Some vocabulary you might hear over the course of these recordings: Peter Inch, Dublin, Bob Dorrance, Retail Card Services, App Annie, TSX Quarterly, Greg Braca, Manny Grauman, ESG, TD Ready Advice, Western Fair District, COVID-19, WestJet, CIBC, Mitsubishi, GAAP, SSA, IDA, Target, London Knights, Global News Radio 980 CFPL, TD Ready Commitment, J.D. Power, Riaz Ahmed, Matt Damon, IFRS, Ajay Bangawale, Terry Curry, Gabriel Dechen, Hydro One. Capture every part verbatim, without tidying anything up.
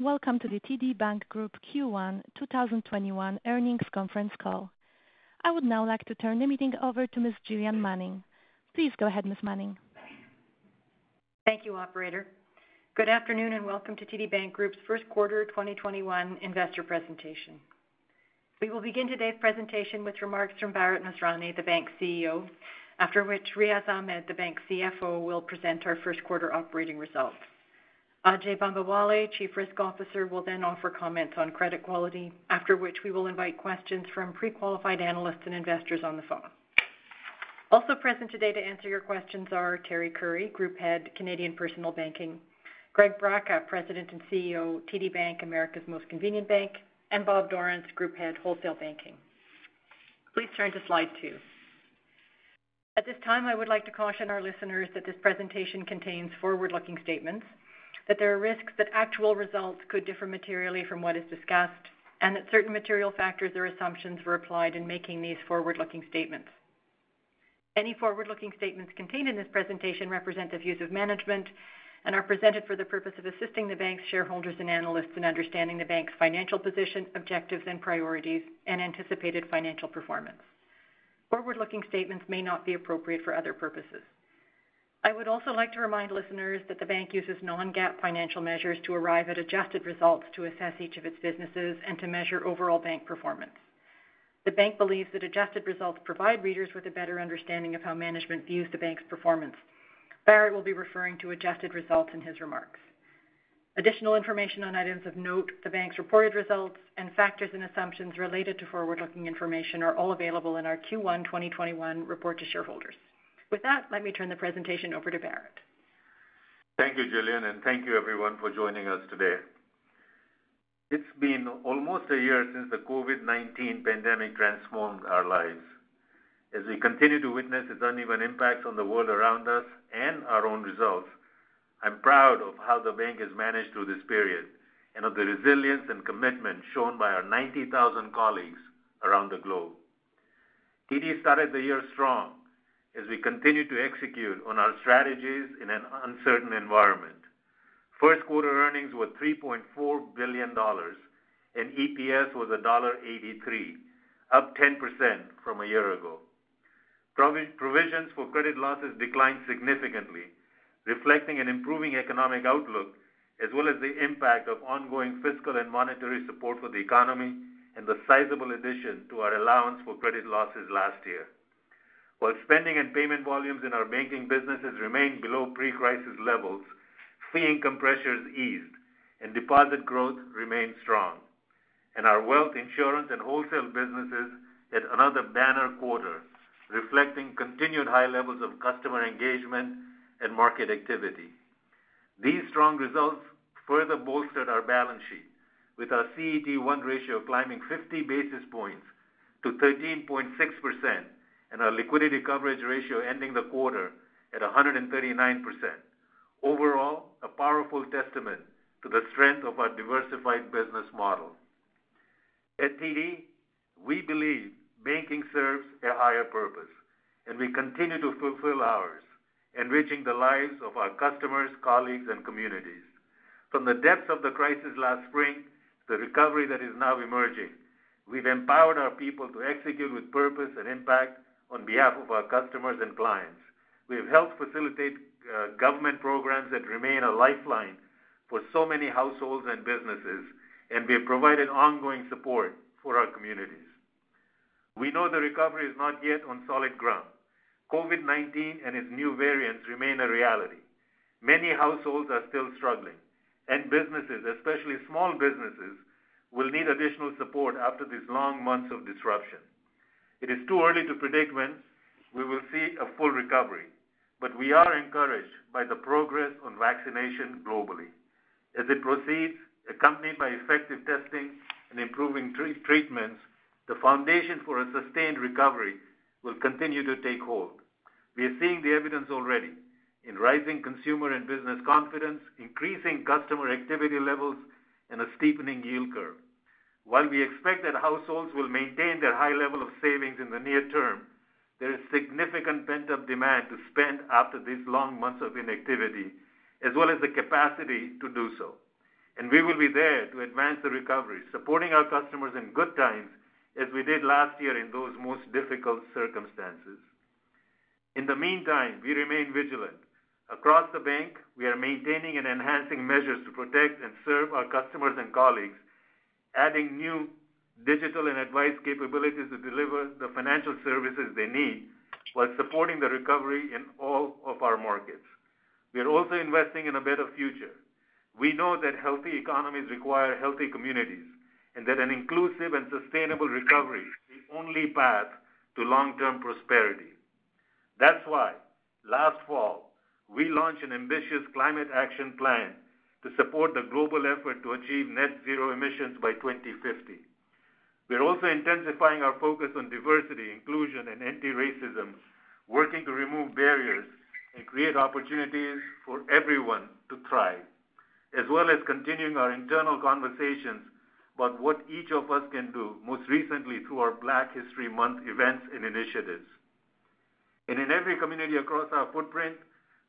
Welcome to the T D Bank Group Q one twenty twenty-one earnings conference call. I would now like to turn the meeting over to Miz Jillian Manning. Please go ahead, Miz Manning. Thank you, operator. Good afternoon and welcome to T D Bank Group's first quarter twenty twenty-one investor presentation. We will begin today's presentation with remarks from Bharat Masrani, the bank's C E O, after which Riaz Ahmed, the bank's C F O, will present our first quarter operating results. Ajay Bangawale, Chief Risk Officer, will then offer comments on credit quality, after which we will invite questions from pre-qualified analysts and investors on the phone. Also present today to answer your questions are Terry Curry, Group Head, Canadian Personal Banking, Greg Braca, President and C E O, T D Bank, America's Most Convenient Bank, and Bob Dorrance, Group Head, Wholesale Banking. Please turn to slide two. At this time, I would like to caution our listeners that this presentation contains forward-looking statements, that there are risks that actual results could differ materially from what is discussed, and that certain material factors or assumptions were applied in making these forward-looking statements. Any forward-looking statements contained in this presentation represent the views of management and are presented for the purpose of assisting the bank's shareholders and analysts in understanding the bank's financial position, objectives and priorities, and anticipated financial performance. Forward-looking statements may not be appropriate for other purposes. I would also like to remind listeners that the bank uses non-GAAP financial measures to arrive at adjusted results to assess each of its businesses and to measure overall bank performance. The bank believes that adjusted results provide readers with a better understanding of how management views the bank's performance. Bharat will be referring to adjusted results in his remarks. Additional information on items of note, the bank's reported results, and factors and assumptions related to forward-looking information are all available in our Q one twenty twenty-one report to shareholders. With that, let me turn the presentation over to Bharat. Thank you, Jillian, and thank you everyone for joining us today. It's been almost a year since the COVID nineteen pandemic transformed our lives. As we continue to witness its uneven impacts on the world around us and our own results, I'm proud of how the bank has managed through this period and of the resilience and commitment shown by our ninety thousand colleagues around the globe. T D started the year strong as we continue to execute on our strategies in an uncertain environment. First quarter earnings were three point four billion dollars and E P S was one dollar eighty-three, up ten percent from a year ago. Provisions for credit losses declined significantly, reflecting an improving economic outlook as well as the impact of ongoing fiscal and monetary support for the economy and the sizable addition to our allowance for credit losses last year. While spending and payment volumes in our banking businesses remained below pre-crisis levels, fee income pressures eased and deposit growth remained strong. And our wealth, insurance, and wholesale businesses had another banner quarter, reflecting continued high levels of customer engagement and market activity. These strong results further bolstered our balance sheet, with our C E T one ratio climbing fifty basis points to thirteen point six percent, and our liquidity coverage ratio ending the quarter at one hundred thirty-nine percent. Overall, a powerful testament to the strength of our diversified business model. At T D, we believe banking serves a higher purpose, and we continue to fulfill ours, enriching the lives of our customers, colleagues, and communities. From the depths of the crisis last spring, the recovery that is now emerging, we've empowered our people to execute with purpose and impact on behalf of our customers and clients. We have helped facilitate uh, government programs that remain a lifeline for so many households and businesses, and we have provided ongoing support for our communities. We know the recovery is not yet on solid ground. COVID nineteen and its new variants remain a reality. Many households are still struggling, and businesses, especially small businesses, will need additional support after these long months of disruption. It is too early to predict when we will see a full recovery, but we are encouraged by the progress on vaccination globally. As it proceeds, accompanied by effective testing and improving tre- treatments, the foundation for a sustained recovery will continue to take hold. We are seeing the evidence already in rising consumer and business confidence, increasing customer activity levels, and a steepening yield curve. While we expect that households will maintain their high level of savings in the near term, there is significant pent-up demand to spend after these long months of inactivity, as well as the capacity to do so. And we will be there to advance the recovery, supporting our customers in good times, as we did last year in those most difficult circumstances. In the meantime, we remain vigilant. Across the bank, we are maintaining and enhancing measures to protect and serve our customers and colleagues, adding new digital and advice capabilities to deliver the financial services they need while supporting the recovery in all of our markets. We are also investing in a better future. We know that healthy economies require healthy communities, and that an inclusive and sustainable recovery is the only path to long-term prosperity. That's why, last fall, we launched an ambitious climate action plan to support the global effort to achieve net zero emissions by twenty fifty. We're also intensifying our focus on diversity, inclusion, and anti-racism, working to remove barriers and create opportunities for everyone to thrive, as well as continuing our internal conversations about what each of us can do, most recently through our Black History Month events and initiatives. And in every community across our footprint,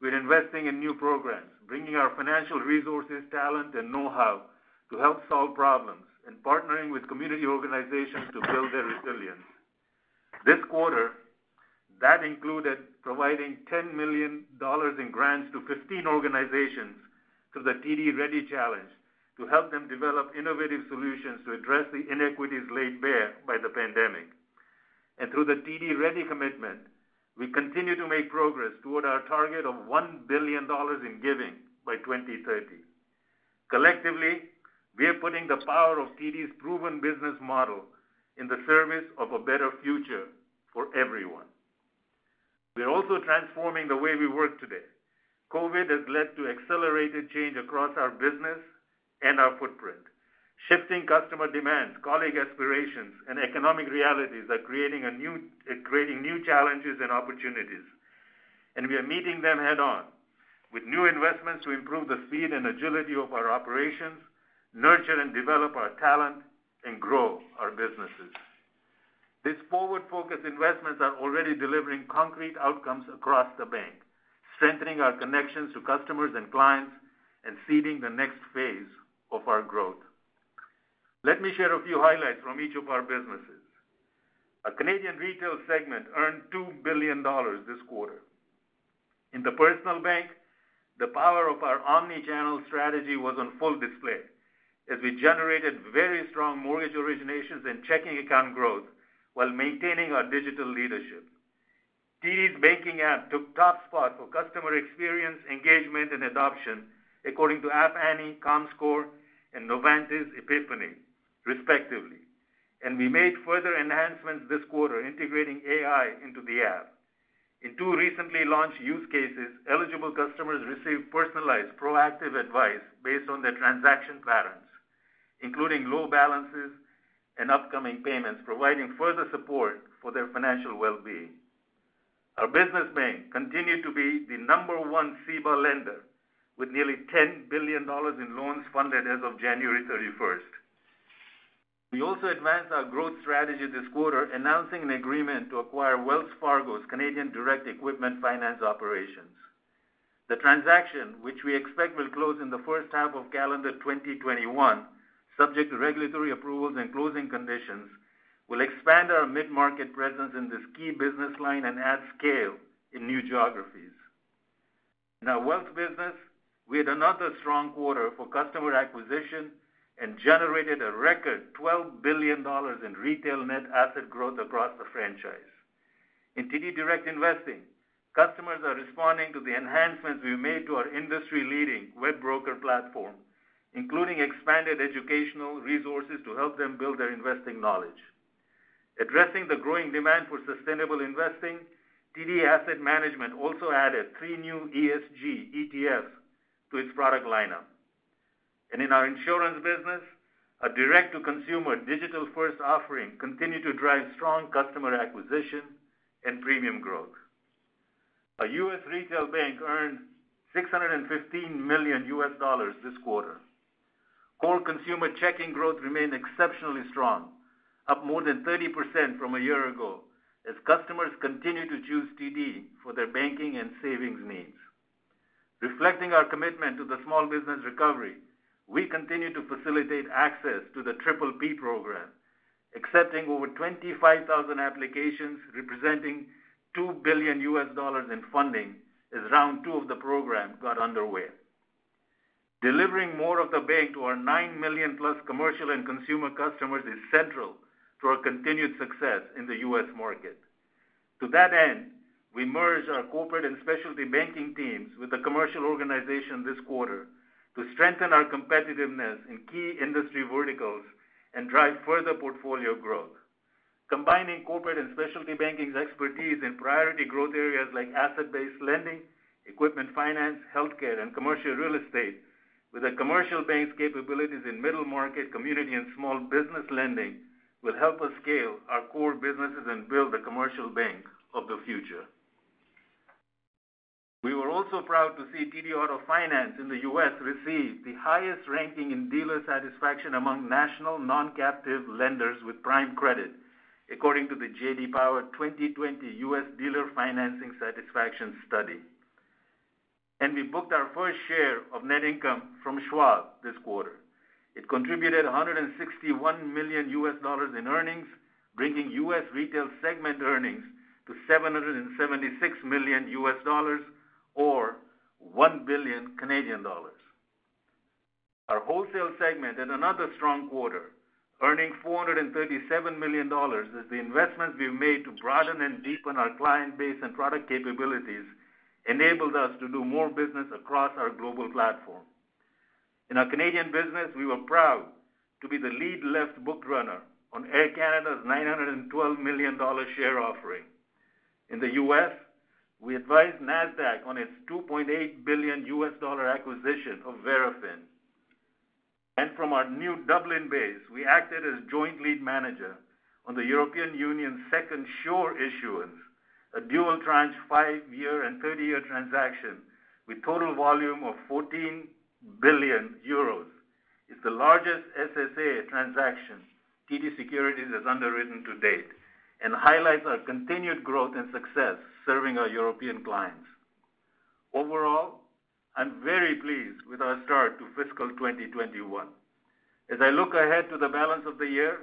we're investing in new programs, bringing our financial resources, talent, and know-how to help solve problems, and partnering with community organizations to build their resilience. This quarter, that included providing ten million dollars in grants to fifteen organizations through the T D Ready Challenge, to help them develop innovative solutions to address the inequities laid bare by the pandemic. And through the T D Ready Commitment, we continue to make progress toward our target of one billion dollars in giving by twenty thirty. Collectively, we are putting the power of T D's proven business model in the service of a better future for everyone. We are also transforming the way we work today. COVID has led to accelerated change across our business and our footprint. Shifting customer demands, colleague aspirations, and economic realities are creating a new, uh, creating new challenges and opportunities. And we are meeting them head on with new investments to improve the speed and agility of our operations, nurture and develop our talent, and grow our businesses. These forward-focused investments are already delivering concrete outcomes across the bank, strengthening our connections to customers and clients, and seeding the next phase of our growth. Let me share a few highlights from each of our businesses. Our Canadian retail segment earned two billion dollars this quarter. In the personal bank, the power of our omni-channel strategy was on full display as we generated very strong mortgage originations and checking account growth while maintaining our digital leadership. T D's banking app took top spot for customer experience, engagement, and adoption according to App Annie, ComScore, and Novantas Epiphany, respectively. And we made further enhancements this quarter, integrating A I into the app. In two recently launched use cases, eligible customers receive personalized, proactive advice based on their transaction patterns, including low balances and upcoming payments, providing further support for their financial well-being. Our business bank continued to be the number one S I B A lender, with nearly ten billion dollars in loans funded as of January thirty-first. We also advanced our growth strategy this quarter, announcing an agreement to acquire Wells Fargo's Canadian Direct Equipment Finance operations. The transaction, which we expect will close in the first half of calendar twenty twenty-one, subject to regulatory approvals and closing conditions, will expand our mid-market presence in this key business line and add scale in new geographies. In our wealth business, we had another strong quarter for customer acquisition and generated a record twelve billion dollars in retail net asset growth across the franchise. In T D Direct Investing, customers are responding to the enhancements we made to our industry-leading web broker platform, including expanded educational resources to help them build their investing knowledge. Addressing the growing demand for sustainable investing, T D Asset Management also added three new E S G E T Fs to its product lineup. And in our insurance business, a direct-to-consumer digital-first offering continued to drive strong customer acquisition and premium growth. A U S retail bank earned six hundred fifteen million U S dollars this quarter. Core consumer checking growth remained exceptionally strong, up more than thirty percent from a year ago, as customers continue to choose T D for their banking and savings needs. Reflecting our commitment to the small business recovery, we continue to facilitate access to the Triple P program, accepting over twenty-five thousand applications representing two billion U S dollars in funding as round two of the program got underway. Delivering more of the bank to our nine million plus commercial and consumer customers is central to our continued success in the U S market. To that end, we merged our corporate and specialty banking teams with the commercial organization this quarter to strengthen our competitiveness in key industry verticals and drive further portfolio growth. Combining corporate and specialty banking's expertise in priority growth areas like asset-based lending, equipment finance, healthcare, and commercial real estate with a commercial bank's capabilities in middle market, community, and small business lending will help us scale our core businesses and build the commercial bank of the future. We were also proud to see T D Auto Finance in the U S receive the highest ranking in dealer satisfaction among national non-captive lenders with prime credit, according to the J D Power twenty twenty U S Dealer Financing Satisfaction Study. And we booked our first share of net income from Schwab this quarter. It contributed one hundred sixty-one million U S dollars in earnings, bringing U S retail segment earnings to seven hundred seventy-six million U S dollars, or one billion Canadian dollars. Our wholesale segment had another strong quarter, earning four hundred thirty-seven million dollars as the investments we've made to broaden and deepen our client base and product capabilities enabled us to do more business across our global platform. In our Canadian business, we were proud to be the lead left book runner on Air Canada's nine hundred twelve million dollars share offering. In the U S, we advised NASDAQ on its two point eight billion dollars U S dollar acquisition of Verafin. And from our new Dublin base, we acted as joint lead manager on the European Union's second shore issuance, a dual tranche five-year and thirty-year transaction with total volume of fourteen billion euros. It's the largest S S A transaction T D Securities has underwritten to date and highlights our continued growth and success serving our European clients. Overall, I'm very pleased with our start to fiscal twenty twenty-one. As I look ahead to the balance of the year,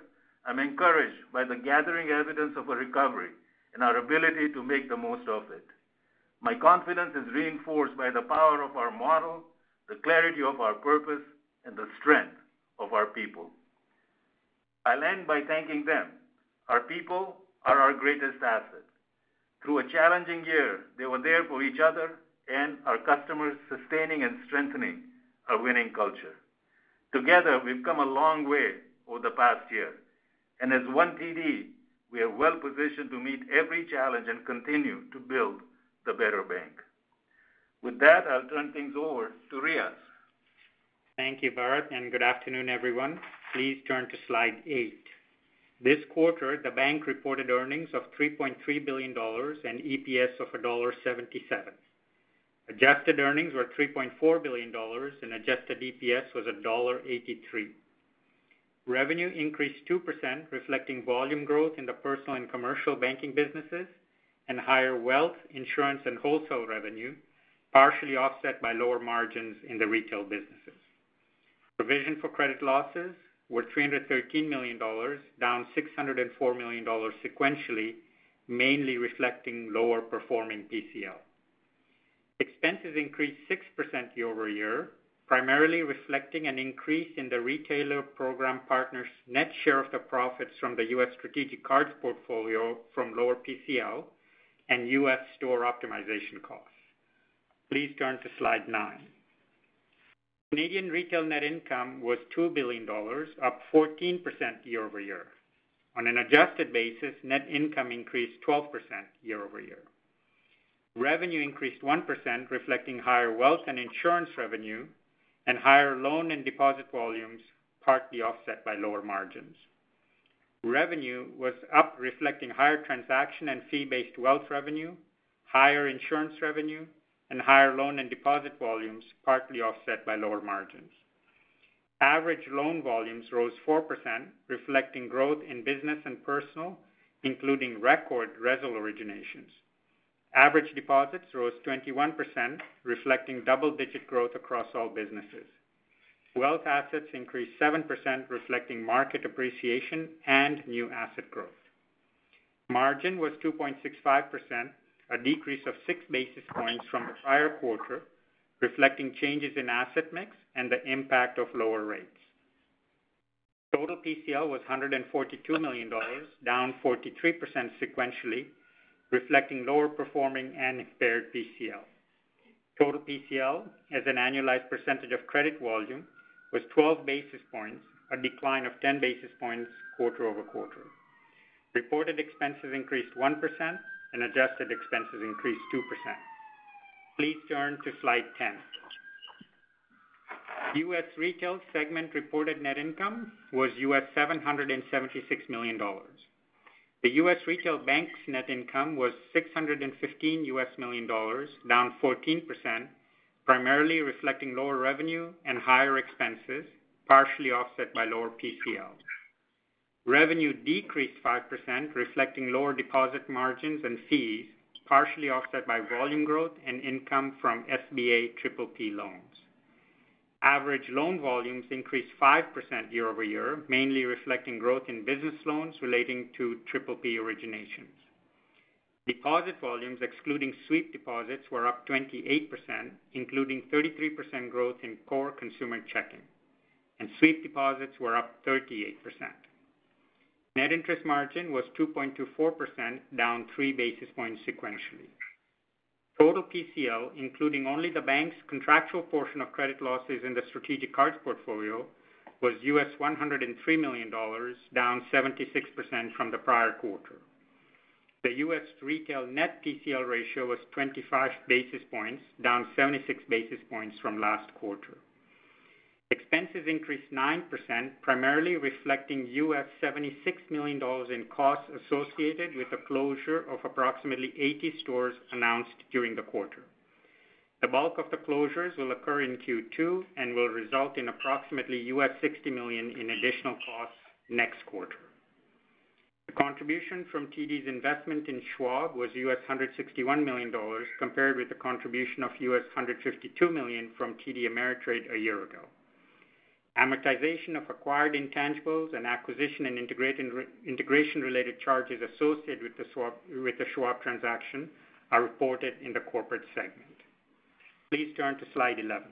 I'm encouraged by the gathering evidence of a recovery and our ability to make the most of it. My confidence is reinforced by the power of our model, the clarity of our purpose, and the strength of our people. I'll end by thanking them. Our people are our greatest asset. Through a challenging year, they were there for each other and our customers, sustaining and strengthening our winning culture. Together, we've come a long way over the past year. And as one T D, we are well positioned to meet every challenge and continue to build the better bank. With that, I'll turn things over to Riaz. Thank you, Bharat, and good afternoon, everyone. Please turn to slide eight. This quarter, the bank reported earnings of three point three billion dollars and E P S of one dollar seventy-seven. Adjusted earnings were three point four billion dollars and adjusted E P S was one dollar eighty-three. Revenue increased two percent, reflecting volume growth in the personal and commercial banking businesses and higher wealth, insurance, and wholesale revenue, partially offset by lower margins in the retail businesses. Provision for credit losses were three hundred thirteen million dollars, down six hundred four million dollars sequentially, mainly reflecting lower performing P C L. Expenses increased six percent year over year, primarily reflecting an increase in the retailer program partners' net share of the profits from the U S strategic cards portfolio from lower P C L and U S store optimization costs. Please turn to slide nine. Canadian retail net income was two billion dollars, up fourteen percent year over year. On an adjusted basis, net income increased twelve percent year over year. Revenue increased one percent, reflecting higher wealth and insurance revenue and higher loan and deposit volumes, partly offset by lower margins. Revenue was up, reflecting higher transaction and fee-based wealth revenue, higher insurance revenue, and higher loan and deposit volumes, partly offset by lower margins. Average loan volumes rose four percent, reflecting growth in business and personal, including record RESL originations. Average deposits rose twenty-one percent, reflecting double-digit growth across all businesses. Wealth assets increased seven percent, reflecting market appreciation and new asset growth. Margin was two point six five percent, a decrease of six basis points from the prior quarter, reflecting changes in asset mix and the impact of lower rates. Total P C L was one hundred forty-two million dollars, down forty-three percent sequentially, reflecting lower performing and impaired P C L. Total P C L, as an annualized percentage of credit volume, was twelve basis points, a decline of ten basis points quarter over quarter. Reported expenses increased one percent, and adjusted expenses increased two percent. Please turn to slide ten. U S Retail segment reported net income was U S seven hundred seventy-six million dollars. The U S Retail Bank's net income was six hundred fifteen U S million dollars, down fourteen percent, primarily reflecting lower revenue and higher expenses, partially offset by lower P C L. Revenue decreased five percent, reflecting lower deposit margins and fees, partially offset by volume growth and income from S B A P P P loans. Average loan volumes increased five percent year over year, mainly reflecting growth in business loans relating to P P P originations. Deposit volumes, excluding sweep deposits, were up twenty-eight percent, including thirty-three percent growth in core consumer checking, and sweep deposits were up thirty-eight percent. Net interest margin was two point two four percent, down three basis points sequentially. Total P C L, including only the bank's contractual portion of credit losses in the strategic cards portfolio, was U S one hundred three million dollars, down seventy-six percent from the prior quarter. The U S retail net P C L ratio was twenty-five basis points, down seventy-six basis points from last quarter. Expenses increased nine percent, primarily reflecting U S seventy-six million dollars in costs associated with the closure of approximately eighty stores announced during the quarter. The bulk of the closures will occur in Q two and will result in approximately U S sixty million dollars in additional costs next quarter. The contribution from T D's investment in Schwab was U S one hundred sixty-one million dollars, compared with the contribution of U S one hundred fifty-two million dollars from T D Ameritrade a year ago. Amortization of acquired intangibles and acquisition and integration-related charges associated with the, Schwab, with the Schwab transaction are reported in the corporate segment. Please turn to slide eleven.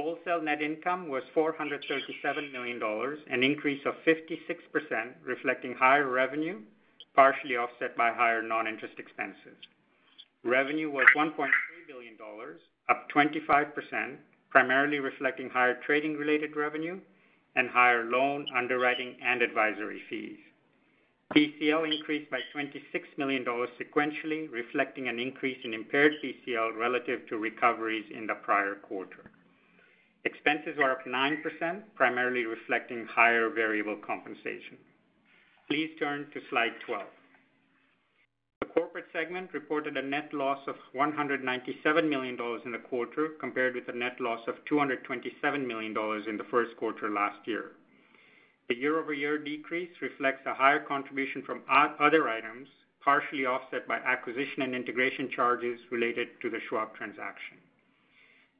Wholesale net income was four hundred thirty-seven million dollars, an increase of fifty-six percent, reflecting higher revenue, partially offset by higher non-interest expenses. Revenue was one point three billion dollars, up twenty-five percent, primarily reflecting higher trading-related revenue and higher loan, underwriting, and advisory fees. P C L increased by twenty-six million dollars sequentially, reflecting an increase in impaired P C L relative to recoveries in the prior quarter. Expenses were up nine percent, primarily reflecting higher variable compensation. Please turn to slide twelve. The corporate segment reported a net loss of one hundred ninety-seven million dollars in the quarter, compared with a net loss of two hundred twenty-seven million dollars in the first quarter last year. The year-over-year decrease reflects a higher contribution from other items, partially offset by acquisition and integration charges related to the Schwab transaction.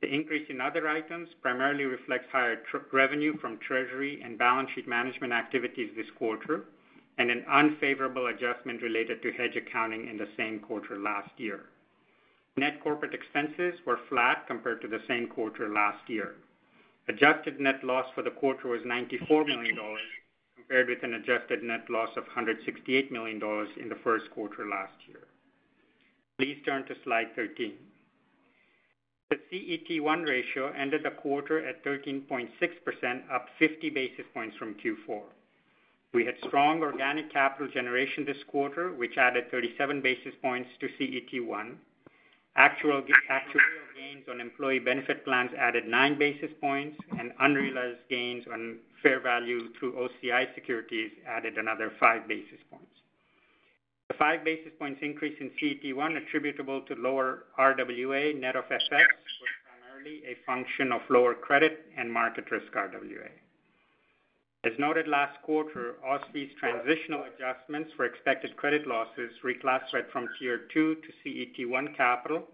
The increase in other items primarily reflects higher tr- revenue from treasury and balance sheet management activities this quarter, and an unfavorable adjustment related to hedge accounting in the same quarter last year. Net corporate expenses were flat compared to the same quarter last year. Adjusted net loss for the quarter was ninety-four million dollars, compared with an adjusted net loss of one hundred sixty-eight million dollars in the first quarter last year. Please turn to slide thirteen. The C E T one ratio ended the quarter at thirteen point six percent, up fifty basis points from Q four. We had strong organic capital generation this quarter, which added thirty-seven basis points to C E T one. Actual, actuarial gains on employee benefit plans added nine basis points, and unrealized gains on fair value through O C I securities added another five basis points. The five basis points increase in C E T one attributable to lower R W A net of F X was primarily a function of lower credit and market risk R W A. As noted last quarter, O S F I's transitional adjustments for expected credit losses reclassified from Tier two to C E T one capital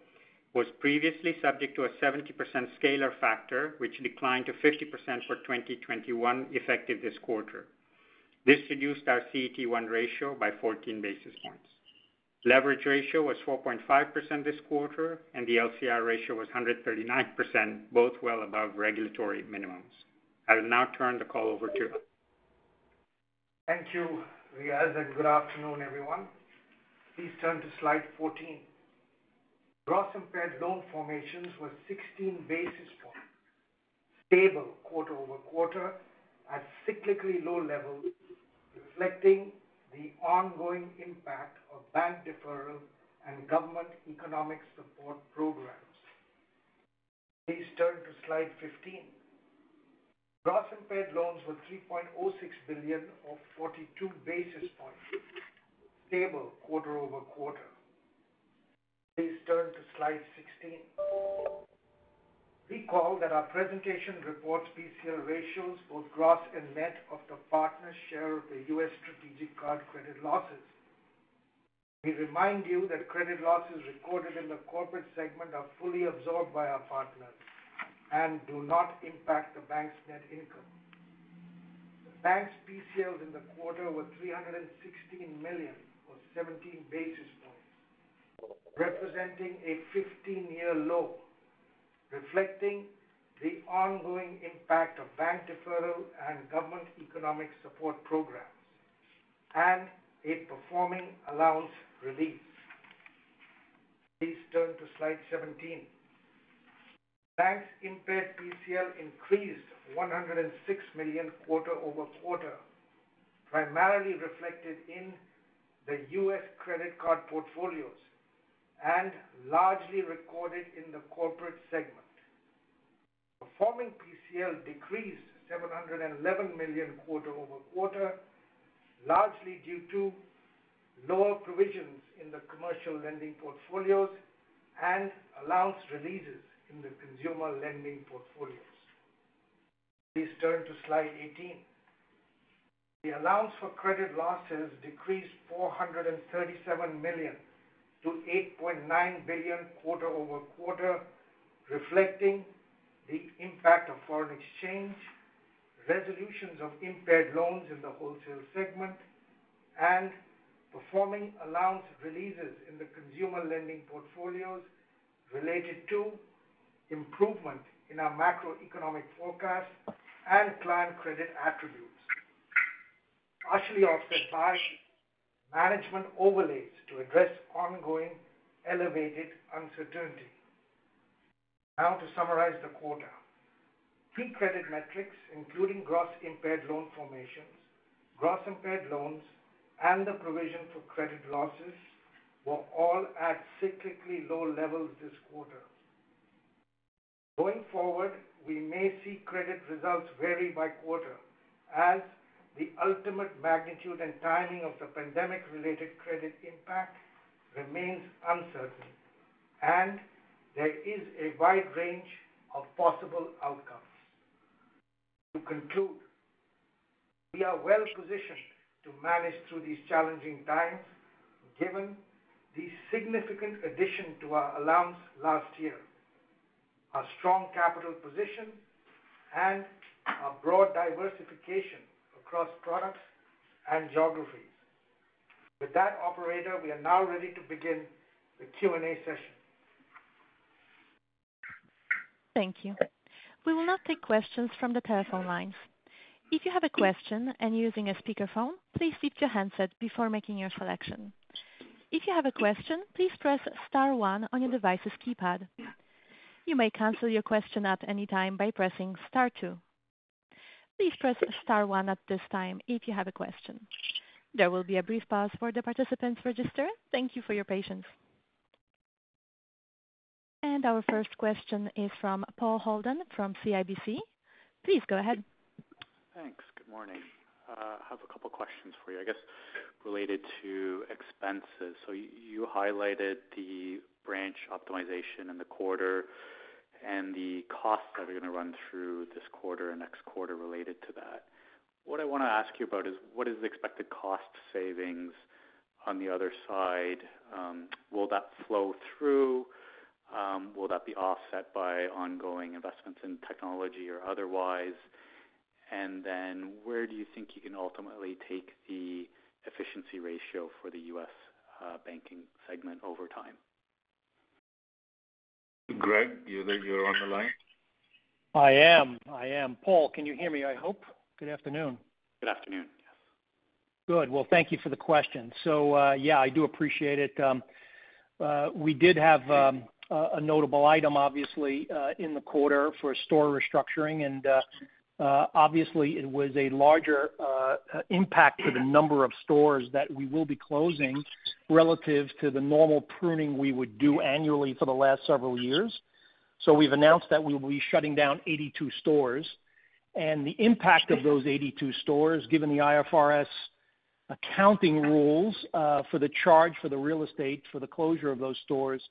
was previously subject to a seventy percent scalar factor, which declined to fifty percent for twenty twenty-one effective this quarter. This reduced our C E T one ratio by fourteen basis points. Leverage ratio was four point five percent this quarter, and the L C R ratio was one hundred thirty-nine percent, both well above regulatory minimums. I will now turn the call over to. Thank you, Riaz, and good afternoon, everyone. Please turn to slide fourteen. Gross impaired loan formations were sixteen basis points, stable quarter over quarter at cyclically low levels, reflecting the ongoing impact of bank deferral and government economic support programs. Please turn to slide fifteen. Gross impaired loans were three point zero six billion dollars or forty-two basis points, stable quarter over quarter. Please turn to slide sixteen. Recall that our presentation reports P C L ratios, both gross and net, of the partner's share of the U S strategic card credit losses. We remind you that credit losses recorded in the corporate segment are fully absorbed by our partners and do not impact the bank's net income. The bank's P C Ls in the quarter were three hundred sixteen million dollars or seventeen basis points, representing a fifteen-year low, reflecting the ongoing impact of bank deferral and government economic support programs, and a performing allowance release. Please turn to slide seventeen. Bank's impaired P C L increased one hundred six million dollars quarter over quarter, primarily reflected in the U S credit card portfolios and largely recorded in the corporate segment. Performing P C L decreased seven hundred eleven million dollars quarter over quarter, largely due to lower provisions in the commercial lending portfolios and allowance releases in the consumer lending portfolios. Please turn to slide eighteen. The allowance for credit losses decreased four hundred thirty-seven million dollars to eight point nine billion dollars quarter over quarter, reflecting the impact of foreign exchange, resolutions of impaired loans in the wholesale segment, and performing allowance releases in the consumer lending portfolios related to improvement in our macroeconomic forecast and client credit attributes, partially offset by management overlays to address ongoing elevated uncertainty. Now to summarize the quarter. Key credit metrics, including gross impaired loan formations, gross impaired loans, and the provision for credit losses, were all at cyclically low levels this quarter. Going forward, we may see credit results vary by quarter as the ultimate magnitude and timing of the pandemic-related credit impact remains uncertain, and there is a wide range of possible outcomes. To conclude, we are well positioned to manage through these challenging times, given the significant addition to our allowance last year, our strong capital position, and our broad diversification across products and geographies. With that, operator, we are now ready to begin the Q and A session. Thank you. We will now take questions from the telephone lines. If you have a question and using a speakerphone, please lift your handset before making your selection. If you have a question, please press star one on your device's keypad. You may cancel your question at any time by pressing star two. Please press star one at this time if you have a question. There will be a brief pause for the participants register. Thank you for your patience. And our first question is from Paul Holden from C I B C. Please go ahead. Thanks. Good morning. Uh, I have a couple questions for you, I guess, related to expenses. So you, you highlighted the branch optimization in the quarter and the costs that are going to run through this quarter and next quarter related to that. What I want to ask you about is what is the expected cost savings on the other side? Um, will that flow through? Um, will that be offset by ongoing investments in technology or otherwise? And then where do you think you can ultimately take the efficiency ratio for the U S uh, banking segment over time? Greg, you're, you're on the line? I am. I am. Paul, can you hear me, I hope? Good afternoon. Good afternoon, yes. Good. Well, thank you for the question. So, uh, yeah, I do appreciate it. Um, uh, we did have um, a notable item, obviously, uh, in the quarter for store restructuring, and uh, Uh, obviously, it was a larger uh, impact to the number of stores that we will be closing relative to the normal pruning we would do annually for the last several years. So we've announced that we will be shutting down eighty-two stores. And the impact of those eighty-two stores, given the I F R S accounting rules uh, for the charge for the real estate for the closure of those stores,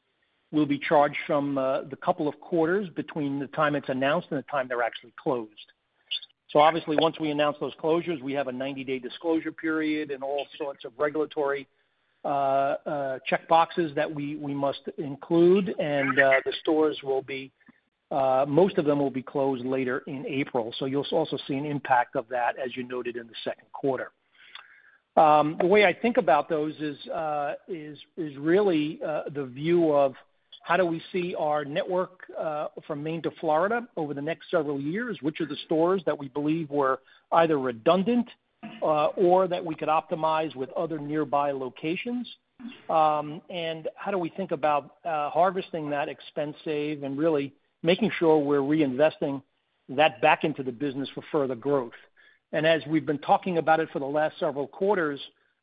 will be charged from uh, the couple of quarters between the time it's announced and the time they're actually closed. So obviously, once we announce those closures, we have a ninety-day disclosure period and all sorts of regulatory uh, uh, check boxes that we, we must include, and uh, the stores will be, uh, most of them will be closed later in April. So you'll also see an impact of that, as you noted in the second quarter. Um, the way I think about those is, uh, is, is really uh, the view of how do we see our network uh, from Maine to Florida over the next several years? Which are the stores that we believe were either redundant uh, or that we could optimize with other nearby locations? Um, and how do we think about uh, harvesting that expense save and really making sure we're reinvesting that back into the business for further growth? And as we've been talking about it for the last several quarters,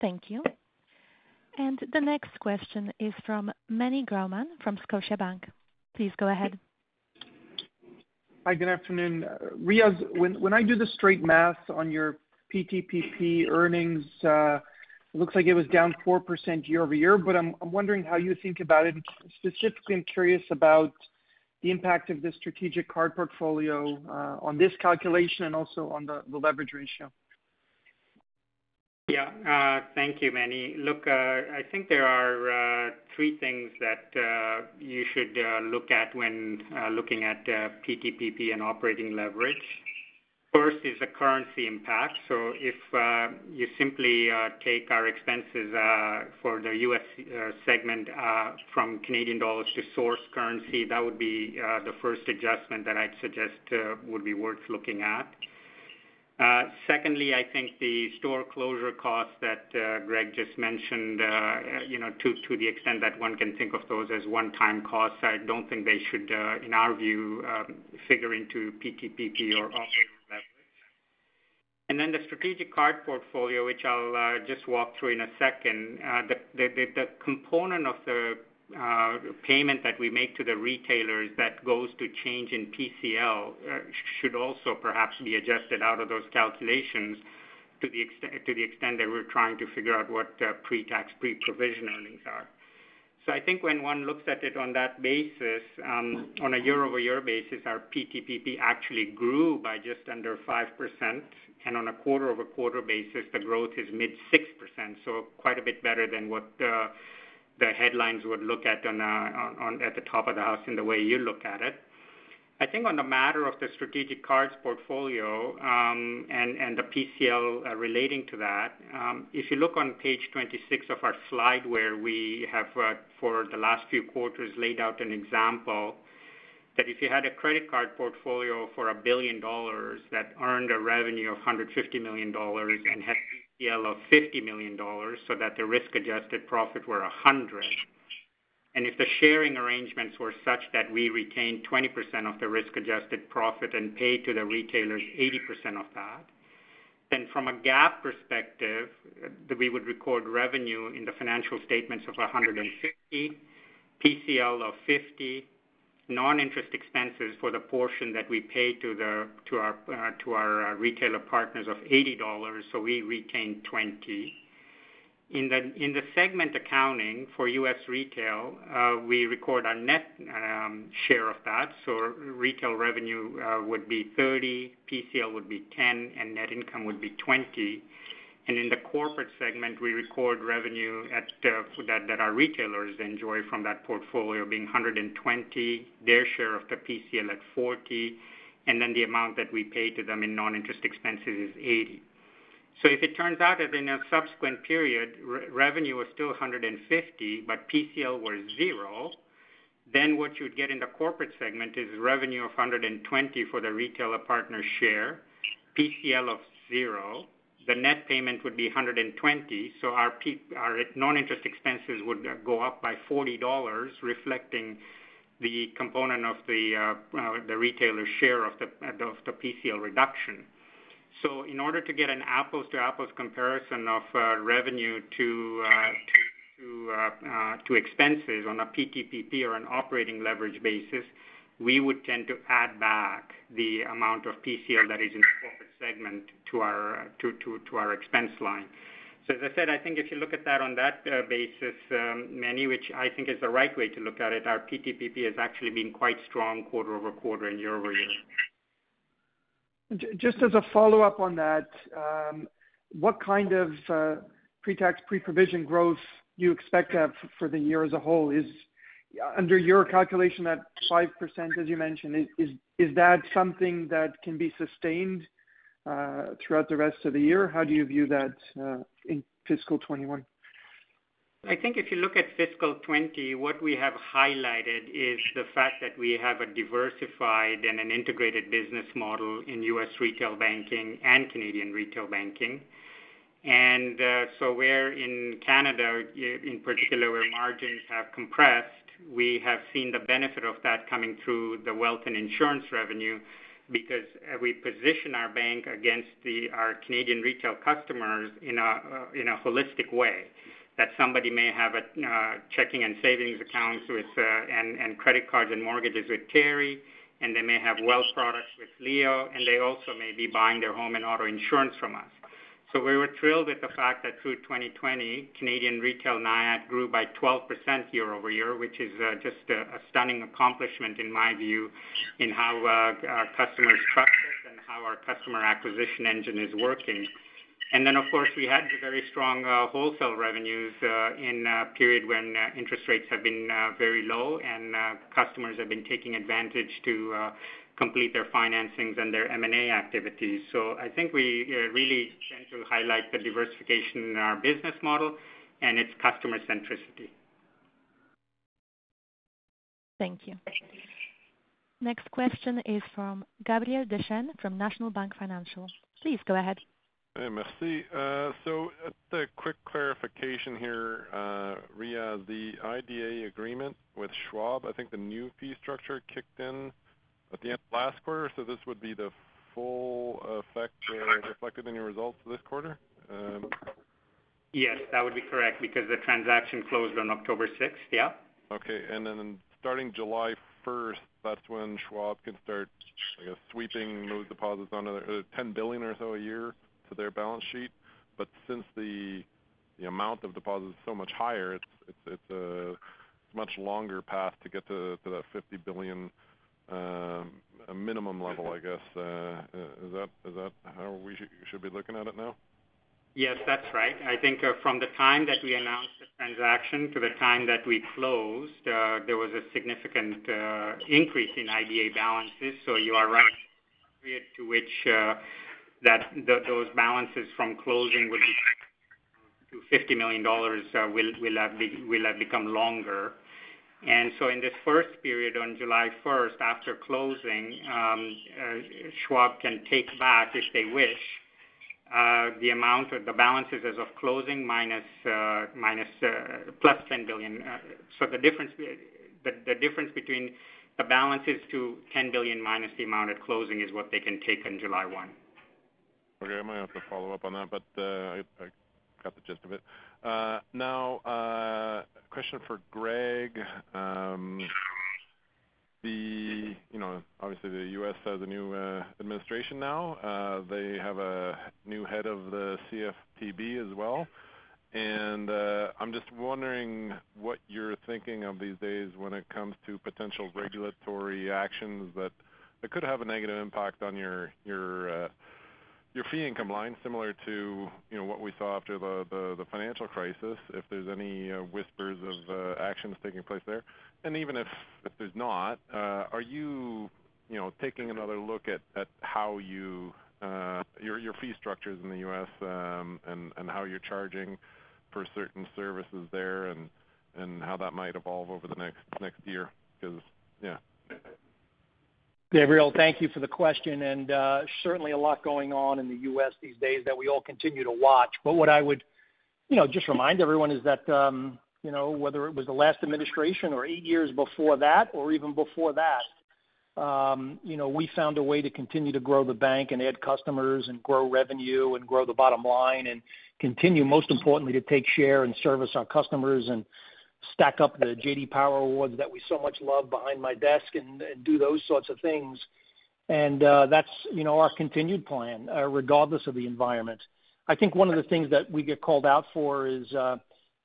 Thank you. And the next question is from Manny Grauman from Scotiabank. Please go ahead. Hi, good afternoon. Uh, Riaz, when, when I do the straight math on your P T P P earnings, uh, it looks like it was down four percent year over year, but I'm, I'm wondering how you think about it. Specifically, I'm curious about the impact of the strategic card portfolio uh, on this calculation and also on the, the leverage ratio. Yeah, uh, thank you, Manny. Look, uh, I think there are uh, three things that uh, you should uh, look at when uh, looking at uh, P T P P and operating leverage. First is the currency impact. So if uh, you simply uh, take our expenses uh, for the U S uh, segment uh, from Canadian dollars to source currency, that would be uh, the first adjustment that I'd suggest uh, would be worth looking at. Uh, secondly, I think the store closure costs that uh, Greg just mentioned, uh, you know, to, to the extent that one can think of those as one-time costs, I don't think they should, uh, in our view, um, figure into P T P P or operating leverage. And then the strategic card portfolio, which I'll uh, just walk through in a second, uh, the, the, the, the component of the Uh, payment that we make to the retailers that goes to change in P C L uh, should also perhaps be adjusted out of those calculations to the extent, to the extent that we're trying to figure out what uh, pre-tax, pre-provision earnings are. So I think when one looks at it on that basis, um, on a year-over-year basis, our P T P P actually grew by just under five percent, and on a quarter-over-quarter basis, the growth is mid-six percent, so quite a bit better than what uh, the headlines would look at on, uh, on, on at the top of the house in the way you look at it. I think on the matter of the strategic cards portfolio um, and, and the P C L uh, relating to that, um, if you look on page twenty-six of our slide where we have uh, for the last few quarters laid out an example that if you had a credit card portfolio for a billion dollars that earned a revenue of one hundred fifty million dollars and had of fifty million dollars so that the risk-adjusted profit were one hundred. And if the sharing arrangements were such that we retained twenty percent of the risk-adjusted profit and paid to the retailers eighty percent of that, then from a GAAP perspective, we would record revenue in the financial statements of one hundred fifty, P C L of fifty, non-interest expenses for the portion that we pay to the to our uh, to our uh, retailer partners of eighty dollars, so we retain twenty. In the in the segment accounting for U S retail, uh, we record our net um, share of that. So retail revenue uh, would be thirty, P C L would be ten, and net income would be twenty. And in the corporate segment, we record revenue at, uh, that, that our retailers enjoy from that portfolio being one hundred twenty, their share of the P C L at forty, and then the amount that we pay to them in non-interest expenses is eighty. So if it turns out that in a subsequent period, re- revenue was still one hundred fifty, but P C L were zero, then what you'd get in the corporate segment is revenue of one hundred twenty for the retailer partner share, P C L of zero, the net payment would be one hundred twenty, so our, P- our non-interest expenses would go up by forty dollars, reflecting the component of the uh, uh, the retailer's share of the of the P C L reduction. So, in order to get an apples-to-apples comparison of uh, revenue to uh, to to, uh, uh, to expenses on a P T P P or an operating leverage basis, we would tend to add back the amount of P C L that is in the corporate segment to our to, to, to our expense line. So as I said, I think if you look at that on that uh, basis, um, Manny, which I think is the right way to look at it, our P T P P has actually been quite strong quarter over quarter and year over year. Just as a follow-up on that, um, what kind of uh, pre-tax, pre-provision growth do you expect to have for the year as a whole? Is under your calculation, that five percent, as you mentioned, is is that something that can be sustained uh, throughout the rest of the year? How do you view that uh, in fiscal twenty-one? I think if you look at fiscal twenty, what we have highlighted is the fact that we have a diversified and an integrated business model in U S retail banking and Canadian retail banking. And uh, so where in Canada, in particular, where margins have compressed, we have seen the benefit of that coming through the wealth and insurance revenue because we position our bank against the, our Canadian retail customers in a, uh, in a holistic way. that somebody may have a uh, checking and savings accounts with uh, and, and credit cards and mortgages with Terry, and they may have wealth products with Leo, and they also may be buying their home and auto insurance from us. So we were thrilled with the fact that through twenty twenty, Canadian retail N I A T grew by twelve percent year over year, which is uh, just a, a stunning accomplishment in my view in how uh, our customers trust us and how our customer acquisition engine is working. And then, of course, we had the very strong uh, wholesale revenues uh, in a period when uh, interest rates have been uh, very low and uh, customers have been taking advantage to uh, complete their financings and their M and A activities. So I think we uh, really tend to highlight the diversification in our business model and its customer centricity. Thank you. Next question is from Gabriel Dechen from National Bank Financial. Please go ahead. Hey, merci. Uh, so just a quick clarification here, uh, Riaz, the I D A agreement with Schwab, I think the new fee structure kicked in at the end of last quarter, so this would be the full effect uh, reflected in your results this quarter? Um, yes, that would be correct, because the transaction closed on October sixth, yeah. Okay, and then starting July first, that's when Schwab can start, I guess, sweeping those deposits on another ten billion dollars or so a year to their balance sheet, but since the the amount of deposits is so much higher, it's it's it's a much longer path to get to, to that fifty billion uh, minimum level, I guess. Uh, is that is that how we sh- should be looking at it now? Yes, that's right. I think uh, from the time that we announced the transaction to the time that we closed, uh, there was a significant uh, increase in I D A balances. So you are right. Period to which. Uh, that the, those balances from closing would be to fifty million dollars uh, will, will, have be, will have become longer. And so in this first period on July first, after closing, um, uh, Schwab can take back, if they wish, uh, the amount of the balances as of closing minus, uh, minus uh, plus ten billion dollars. Uh, so the difference, the, the difference between the balances to ten billion dollars minus the amount at closing is what they can take on July first. Okay, I might have to follow up on that, but uh, I, I got the gist of it. Uh, now, uh, question for Greg. Um, the, you know, obviously the U S has a new uh, administration now. Uh, they have a new head of the C F P B as well. And uh, I'm just wondering what you're thinking of these days when it comes to potential regulatory actions that, that could have a negative impact on your, your uh, your fee income line, similar to you know what we saw after the, the, the financial crisis, if there's any uh, whispers of uh, actions taking place there, and even if, if there's not, uh, are you you know taking another look at, at how you uh, your your fee structures in the U S um, and and how you're charging for certain services there, and and how that might evolve over the next next year? Because yeah. Gabriel, thank you for the question, and uh, certainly a lot going on in the U S these days that we all continue to watch. But what I would, you know, just remind everyone is that, um, you know, whether it was the last administration or eight years before that or even before that, um, you know, we found a way to continue to grow the bank and add customers and grow revenue and grow the bottom line and continue, most importantly, to take share and service our customers and stack up the J D. Power awards that we so much love behind my desk and, and do those sorts of things. And uh, that's, you know, our continued plan, uh, regardless of the environment. I think one of the things that we get called out for is uh,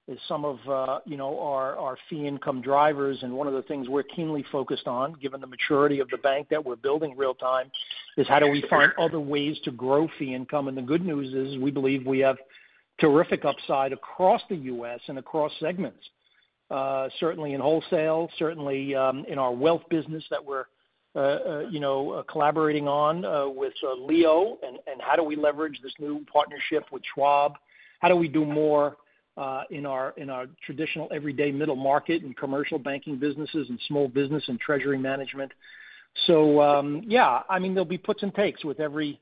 is some of, uh, you know, our, our fee income drivers. And one of the things we're keenly focused on, given the maturity of the bank that we're building real time, is how do we find other ways to grow fee income? And the good news is we believe we have terrific upside across the U S and across segments. Uh, certainly in wholesale, certainly um, in our wealth business that we're, uh, uh, you know, uh, collaborating on uh, with uh, Leo, and, and how do we leverage this new partnership with Schwab? How do we do more uh, in our in our traditional everyday middle market and commercial banking businesses and small business and treasury management? So, um, yeah, I mean, there'll be puts and takes with every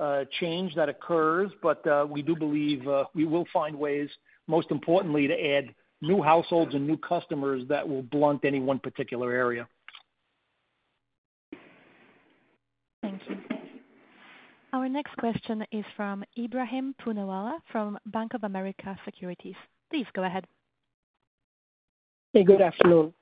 uh, change that occurs, but uh, we do believe uh, we will find ways, most importantly, to add new households and new customers that will blunt any one particular area. Thank you. Our next question is from Ibrahim Punawala from Bank of America Securities. Please go ahead. Hey, good afternoon.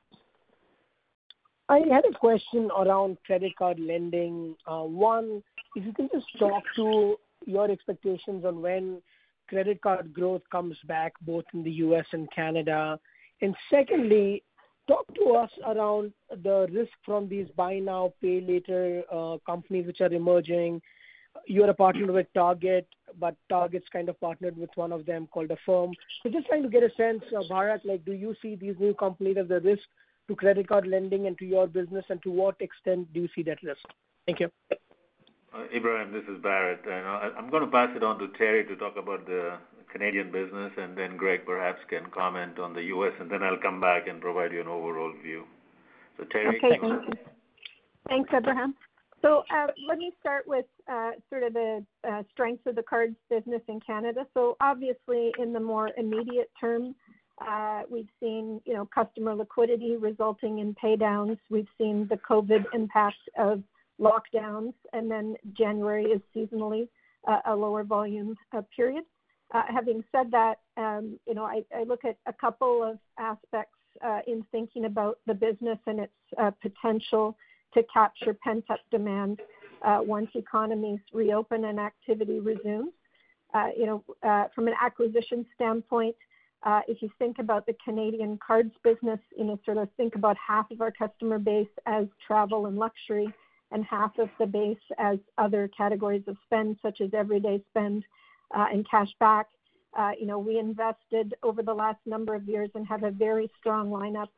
I had a question around credit card lending. Uh, one, if you can just talk to your expectations on when credit card growth comes back, both in the U S and Canada. And secondly, talk to us around the risk from these buy now, pay later uh, companies which are emerging. You're a partner with Target, but Target's kind of partnered with one of them called Affirm. So just trying to get a sense, uh, Bharat, like, do you see these new companies as a risk to credit card lending and to your business, and to what extent do you see that risk? Thank you. Uh, Ibrahim, this is Bharat. And I, I'm going to pass it on to Terry to talk about the Canadian business, and then Greg perhaps can comment on the U S, and then I'll come back and provide you an overall view. So Terry. Okay, thank you. Thanks, Abraham. So uh, let me start with uh, sort of the uh, strengths of the cards business in Canada. So obviously, in the more immediate term, uh, we've seen, you know, customer liquidity resulting in pay downs. We've seen the COVID impact of lockdowns, and then January is seasonally uh, a lower volume uh, period. Uh, having said that, um, you know, I, I look at a couple of aspects uh, in thinking about the business and its uh, potential to capture pent-up demand uh, once economies reopen and activity resumes. Uh, you know, uh, from an acquisition standpoint, uh, if you think about the Canadian cards business, you know, sort of think about half of our customer base as travel and luxury, and half of the base as other categories of spend, such as everyday spend uh, and cash back. Uh, you know, we invested over the last number of years and have a very strong lineup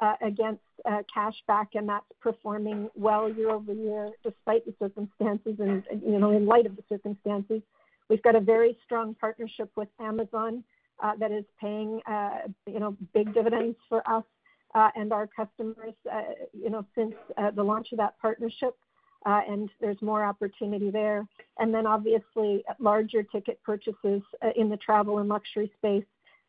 uh, against uh, cash back, and that's performing well year over year, despite the circumstances and, you know, in light of the circumstances. We've got a very strong partnership with Amazon uh, that is paying, uh, you know, big dividends for us. Uh, and our customers, uh, you know, since uh, the launch of that partnership, uh, and there's more opportunity there. And then obviously larger ticket purchases uh, in the travel and luxury space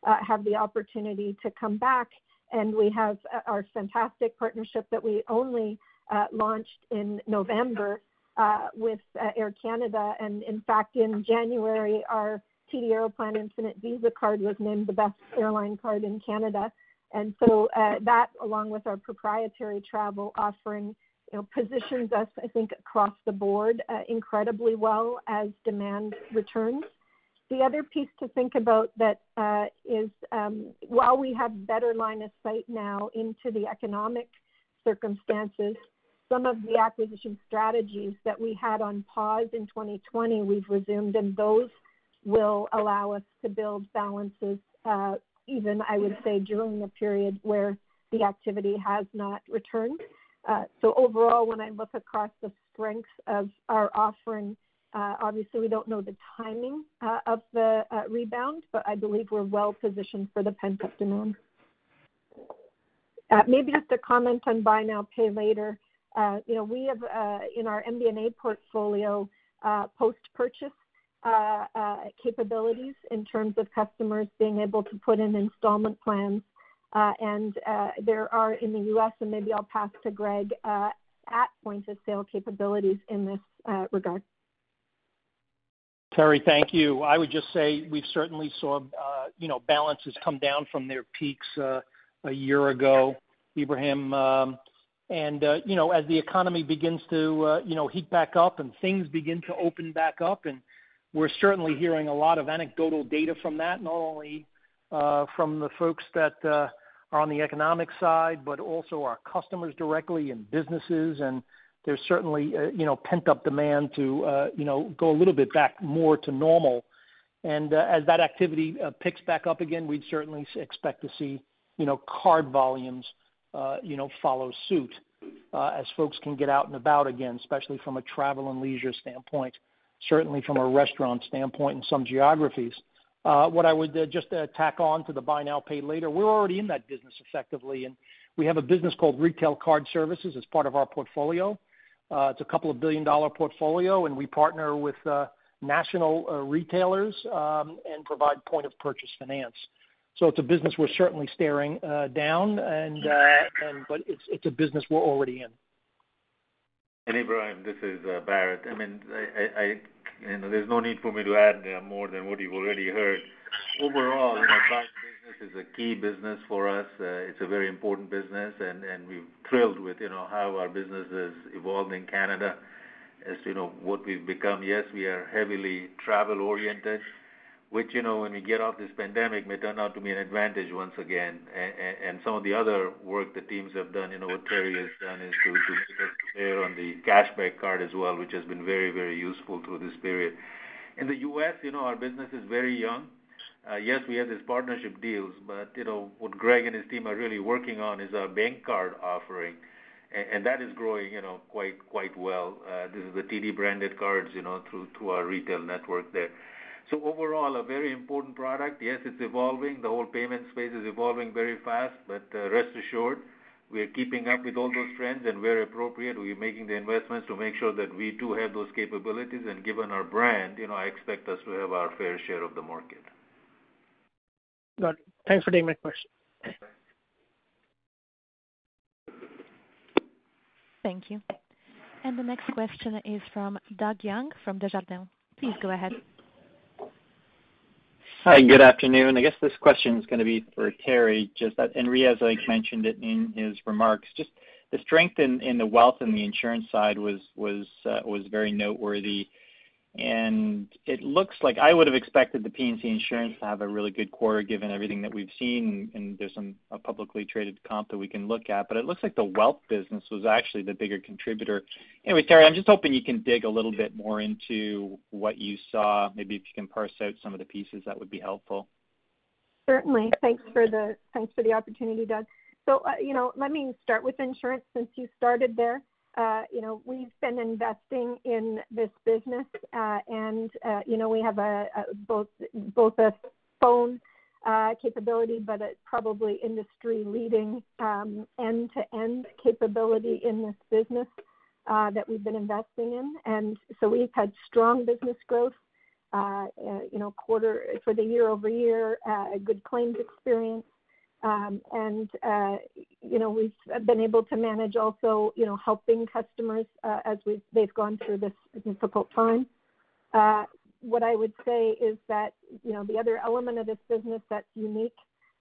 uh, have the opportunity to come back. And we have uh, our fantastic partnership that we only uh, launched in November uh, with uh, Air Canada. And in fact, in January, our T D Aeroplan Infinite Visa card was named the best airline card in Canada. And so uh, that, along with our proprietary travel offering, you know, positions us, I think, across the board uh, incredibly well as demand returns. The other piece to think about that uh, is um, while we have better line of sight now into the economic circumstances, some of the acquisition strategies that we had on pause in twenty twenty, we've resumed, and those will allow us to build balances uh, even, I would say, during the period where the activity has not returned. Uh, so overall, when I look across the strengths of our offering, uh, obviously we don't know the timing uh, of the uh, rebound, but I believe we're well positioned for the pent-up demand. Uh, maybe just a comment on buy now, pay later. Uh, you know, we have uh, in our M B and A portfolio uh, post-purchase Uh, uh, capabilities in terms of customers being able to put in installment plans. Uh, and uh, there are in the U S, and maybe I'll pass to Greg, uh, at point of sale capabilities in this uh, regard. Terry, thank you. I would just say we've certainly saw, uh, you know, balances come down from their peaks uh, a year ago, Ibrahim. Um, And, uh, you know, as the economy begins to, uh, you know, heat back up and things begin to open back up, and we're certainly hearing a lot of anecdotal data from that, not only uh, from the folks that uh, are on the economic side, but also our customers directly and businesses. And there's certainly, uh, you know, pent-up demand to, uh, you know, go a little bit back more to normal. And uh, as that activity uh, picks back up again, we'd certainly expect to see, you know, card volumes, uh, you know, follow suit uh, as folks can get out and about again, especially from a travel and leisure standpoint. Certainly from a restaurant standpoint in some geographies. Uh, what I would uh, just uh, tack on to the buy now, pay later, we're already in that business effectively, and we have a business called Retail Card Services as part of our portfolio. Uh, it's a couple of billion dollar portfolio, and we partner with uh, national uh, retailers um, and provide point of purchase finance. So it's a business we're certainly staring uh, down, and, uh, and but it's, it's a business we're already in. And Ibrahim, this is uh, Bharat. I mean, I, I, I You know, there's no need for me to add uh, more than what you've already heard. Overall, you know, card business is a key business for us. Uh, it's a very important business, and, and we're thrilled with, you know, how our business has evolved in Canada as to, you know, what we've become. Yes, we are heavily travel-oriented, which, you know, when we get off this pandemic may turn out to be an advantage once again. And, and some of the other work the teams have done, you know, what Terry has done is to, to make us clear on the cashback card as well, which has been very, very useful through this period. In the U S, you know, our business is very young. Uh, yes, we have these partnership deals, but, you know, what Greg and his team are really working on is our bank card offering. And that is growing, you know, quite quite well. Uh, this is the T D branded cards, you know, through through our retail network there. So overall, a very important product. Yes, it's evolving. The whole payment space is evolving very fast. But uh, rest assured, we are keeping up with all those trends, and where appropriate, we are making the investments to make sure that we too have those capabilities. And given our brand, you know, I expect us to have our fair share of the market. Got it. Thanks for taking my question. Thank you. And the next question is from Doug Young from Desjardins. Please go ahead. Hi, good afternoon. I guess this question is going to be for Terry, just that, and Riaz, like, mentioned it in his remarks, just the strength in, in the wealth and the insurance side was, was, uh, was very noteworthy. And it looks like I would have expected the P and C insurance to have a really good quarter given everything that we've seen, and there's some a publicly traded comp that we can look at, but it looks like the wealth business was actually the bigger contributor. Anyway, Terry, I'm just hoping you can dig a little bit more into what you saw. Maybe if you can parse out some of the pieces, that would be helpful. Certainly. Thanks for the thanks for the opportunity, Doug. So, uh, you know, let me start with insurance since you started there. Uh, you know, we've been investing in this business, uh, and, uh, you know, we have a, a both both a phone uh, capability, but a probably industry-leading um, end-to-end capability in this business uh, that we've been investing in. And so we've had strong business growth, uh, you know, quarter for the year over year, uh, a good claims experience. Um, and, uh, you know, we've been able to manage also, you know, helping customers uh, as we've, they've gone through this difficult time. Uh, what I would say is that, you know, the other element of this business that's unique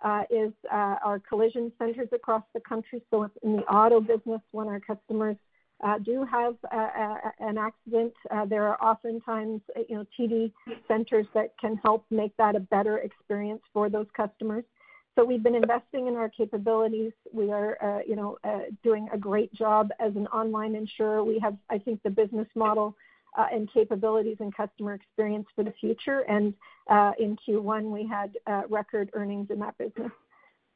uh, is uh, our collision centers across the country. So in the auto business, when our customers uh, do have a, a, an accident, uh, there are oftentimes, you know, T D centers that can help make that a better experience for those customers. So we've been investing in our capabilities. We are, uh, you know, uh, doing a great job as an online insurer. We have, I think, the business model uh, and capabilities and customer experience for the future. And uh, in Q one, we had uh, record earnings in that business.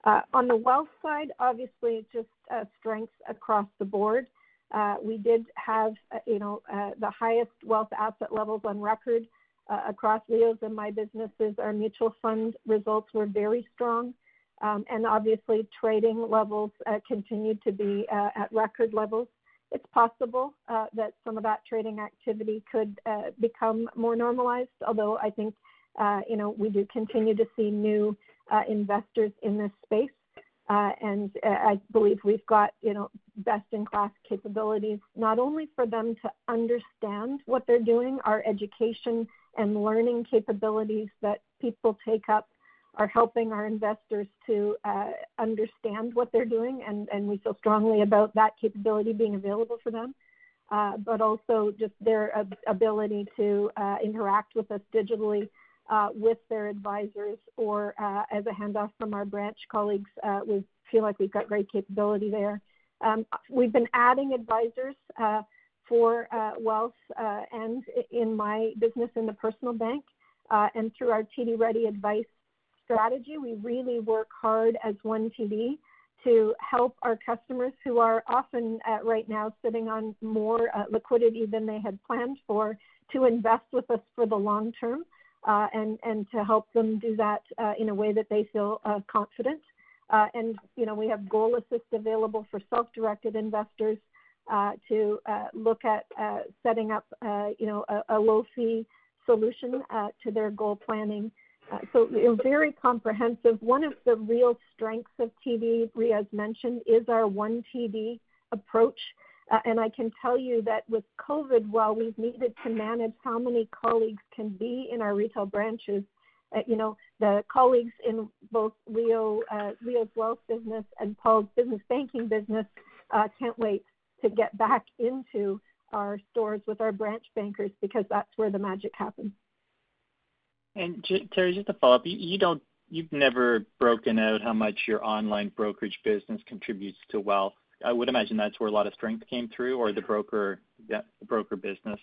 Uh, on the wealth side, obviously, just uh, strengths across the board. Uh, we did have, uh, you know, uh, the highest wealth asset levels on record uh, across Leo's and my businesses. Our mutual fund results were very strong. Um, and obviously, trading levels uh, continue to be uh, at record levels. It's possible uh, that some of that trading activity could uh, become more normalized, although I think, uh, you know, we do continue to see new uh, investors in this space. Uh, and uh, I believe we've got, you know, best-in-class capabilities, not only for them to understand what they're doing, our education and learning capabilities that people take up are helping our investors to uh, understand what they're doing, and, and we feel strongly about that capability being available for them, uh, but also just their ab- ability to uh, interact with us digitally uh, with their advisors or uh, as a handoff from our branch colleagues. Uh, we feel like we've got great capability there. Um, we've been adding advisors uh, for uh, wealth uh, and in my business in the personal bank uh, and through our T D Ready Advice strategy. We really work hard as one T D to help our customers who are often uh, right now sitting on more uh, liquidity than they had planned for to invest with us for the long term uh, and, and to help them do that uh, in a way that they feel uh, confident. Uh, and, you know, we have goal assist available for self-directed investors uh, to uh, look at uh, setting up, uh, you know, a, a low fee solution uh, to their goal planning. Uh, so you know, very comprehensive. One of the real strengths of T D, Riaz mentioned, is our one T D approach. Uh, and I can tell you that with COVID, while we've needed to manage how many colleagues can be in our retail branches, uh, you know, the colleagues in both Leo, uh, Leo's wealth business and Paul's business banking business uh, can't wait to get back into our stores with our branch bankers, because that's where the magic happens. And Terry, just to follow up, you, you don't, you've never broken out how much your online brokerage business contributes to wealth. I would imagine that's where a lot of strength came through, or the broker, yeah, the broker business.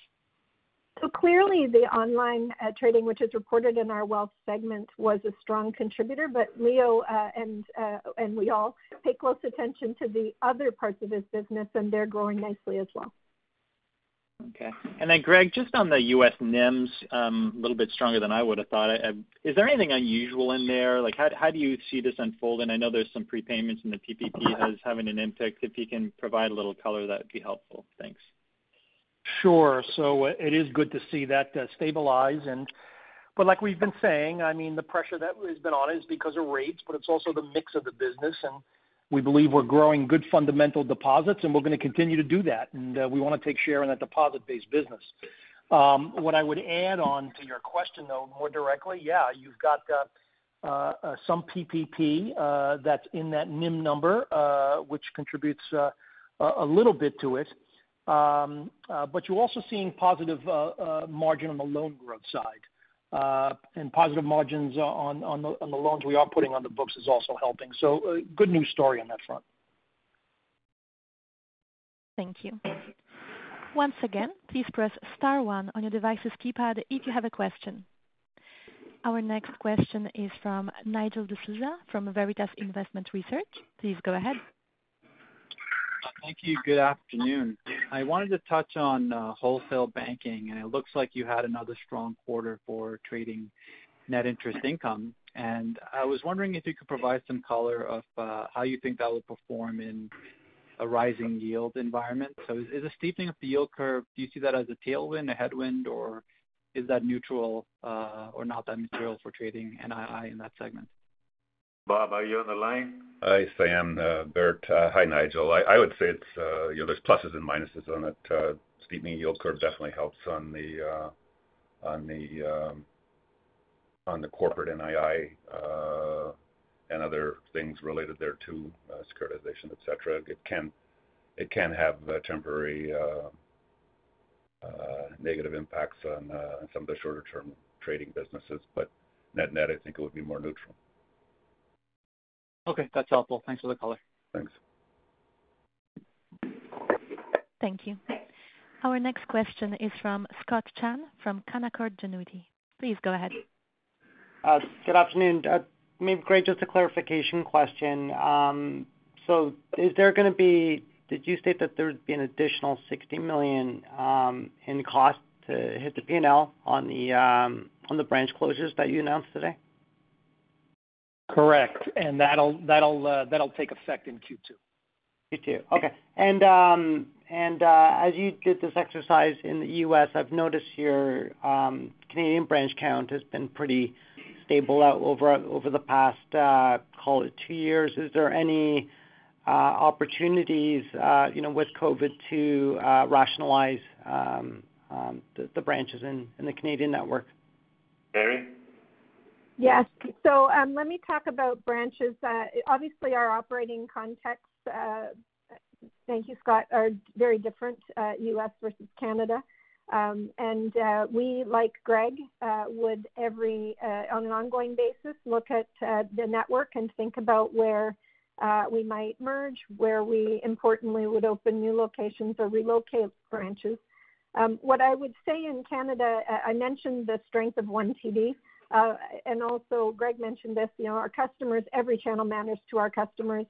So clearly the online uh, trading, which is reported in our wealth segment, was a strong contributor, but Leo uh, and uh, and we all pay close attention to the other parts of his business, and they're growing nicely as well. Okay. And then, Greg, just on the U S N I Ms, um, a little bit stronger than I would have thought. I, I, is there anything unusual in there? Like, how, how do you see this unfolding? I know there's some prepayments and the P P P has having an impact. If you can provide a little color, that would be helpful. Thanks. Sure. So uh, it is good to see that uh, stabilize. And but like we've been saying, I mean, the pressure that has been on is because of rates, but it's also the mix of the business. And we believe we're growing good fundamental deposits, and we're going to continue to do that. And uh, we want to take share in that deposit-based business. Um, what I would add on to your question, though, more directly, yeah, you've got uh, uh, some P P P uh, that's in that N I M number, uh, which contributes uh, a little bit to it. Um, uh, but you're also seeing positive uh, uh, margin on the loan growth side. Uh, and positive margins on, on, the, on the loans we are putting on the books is also helping. So uh, good news story on that front. Thank you. Once again, please press star one on your device's keypad if you have a question. Our next question is from Nigel D'Souza from Veritas Investment Research. Please go ahead. Thank you. Good afternoon. I wanted to touch on uh, wholesale banking, and it looks like you had another strong quarter for trading net interest income. And I was wondering if you could provide some color of uh, how you think that will perform in a rising yield environment. So is, is a steepening of the yield curve, do you see that as a tailwind, a headwind, or is that neutral uh, or not that material for trading N I I in that segment? Bob, are you on the line? Hi, Sam, uh, Bert. Uh, hi, Nigel. I, I would say it's uh, you know there's pluses and minuses on it. Uh, steepening yield curve definitely helps on the uh, on the um, on the corporate N I I uh, and other things related there too, uh, securitization, et cetera. It can it can have uh, temporary uh, uh, negative impacts on uh, some of the shorter term trading businesses, but net net, I think it would be more neutral. Okay, that's helpful. Thanks for the color. Thanks. Thank you. Our next question is from Scott Chan from Canaccord Genuity. Please go ahead. Uh, good afternoon. Uh, maybe, Greg, just a clarification question. Um, so is there going to be, did you state that there would be an additional sixty million dollars um, in cost to hit the P and L on the, um, on the branch closures that you announced today? Correct, and that'll that'll uh, that'll take effect in Q two. Q two, okay. And um, and uh, as you did this exercise in the U S, I've noticed your um, Canadian branch count has been pretty stable out over over the past uh, call it two years. Is there any uh, opportunities, uh, you know, with COVID to uh, rationalize um, um, the, the branches in, in the Canadian network? Terry. Yes. So um, let me talk about branches. Uh, obviously, our operating contexts, uh, thank you, Scott, are very different, uh, U S versus Canada. Um, and uh, we, like Greg, uh, would every, uh, on an ongoing basis, look at uh, the network and think about where uh, we might merge, where we importantly would open new locations or relocate branches. Um, what I would say in Canada, uh, I mentioned the strength of One T D. Uh, and also, Greg mentioned this, you know, our customers, every channel matters to our customers.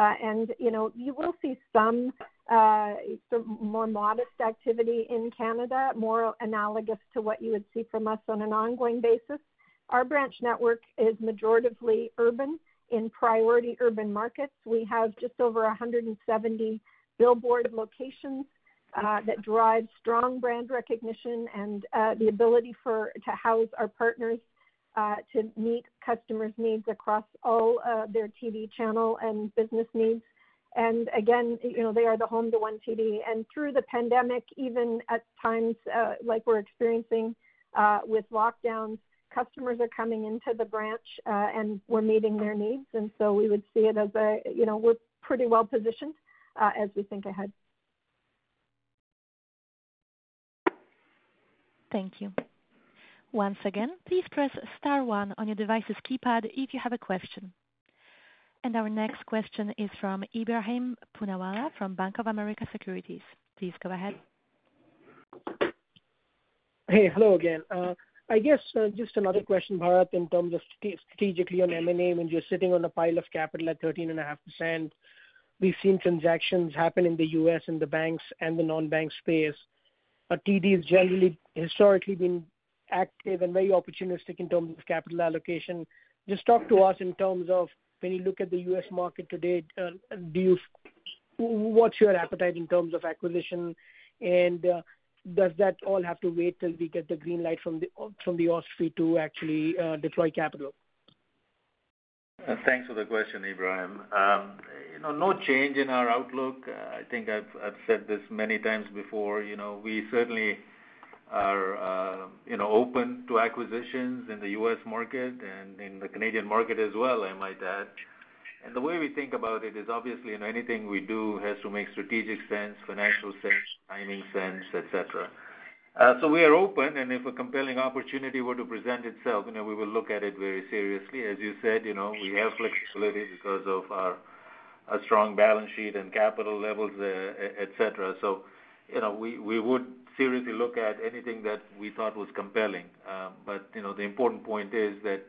Uh, and, you know, you will see some, uh, some more modest activity in Canada, more analogous to what you would see from us on an ongoing basis. Our branch network is majoritively urban in priority urban markets. We have just over one hundred seventy billboard locations. Uh, that drives strong brand recognition and uh, the ability for to house our partners uh, to meet customers' needs across all uh, their T V channel and business needs. And again, you know, they are the home to One T D. And through the pandemic, even at times uh, like we're experiencing uh, with lockdowns, customers are coming into the branch uh, and we're meeting their needs. And so we would see it as a, you know, we're pretty well positioned uh, as we think ahead. Thank you. Once again, please press star one on your device's keypad if you have a question. And our next question is from Ibrahim Punawala from Bank of America Securities. Please go ahead. Hey, hello again. Uh, I guess uh, just another question, Bharat, in terms of st- strategically on M and A, when you're sitting on a pile of capital at thirteen point five percent, we've seen transactions happen in the U S in the banks and the non-bank space. Uh, T D has generally historically been active and very opportunistic in terms of capital allocation. Just talk to us in terms of when you look at the U S market today, uh, do you, what's your appetite in terms of acquisition, and uh, does that all have to wait till we get the green light from the from the Osprey to actually uh, deploy capital? Uh, thanks for the question, Ibrahim. Um, you know, no change in our outlook. Uh, I think I've, I've said this many times before. You know, we certainly are uh, you know open to acquisitions in the U S market and in the Canadian market as well, I might add. And the way we think about it is obviously, you know, anything we do has to make strategic sense, financial sense, timing sense, et cetera. Uh, so we are open, and if a compelling opportunity were to present itself, you know, we will look at it very seriously. As you said, you know, we have flexibility because of our, our strong balance sheet and capital levels, uh, et cetera. So, you know, we we would seriously look at anything that we thought was compelling. Uh, but, you know, the important point is that,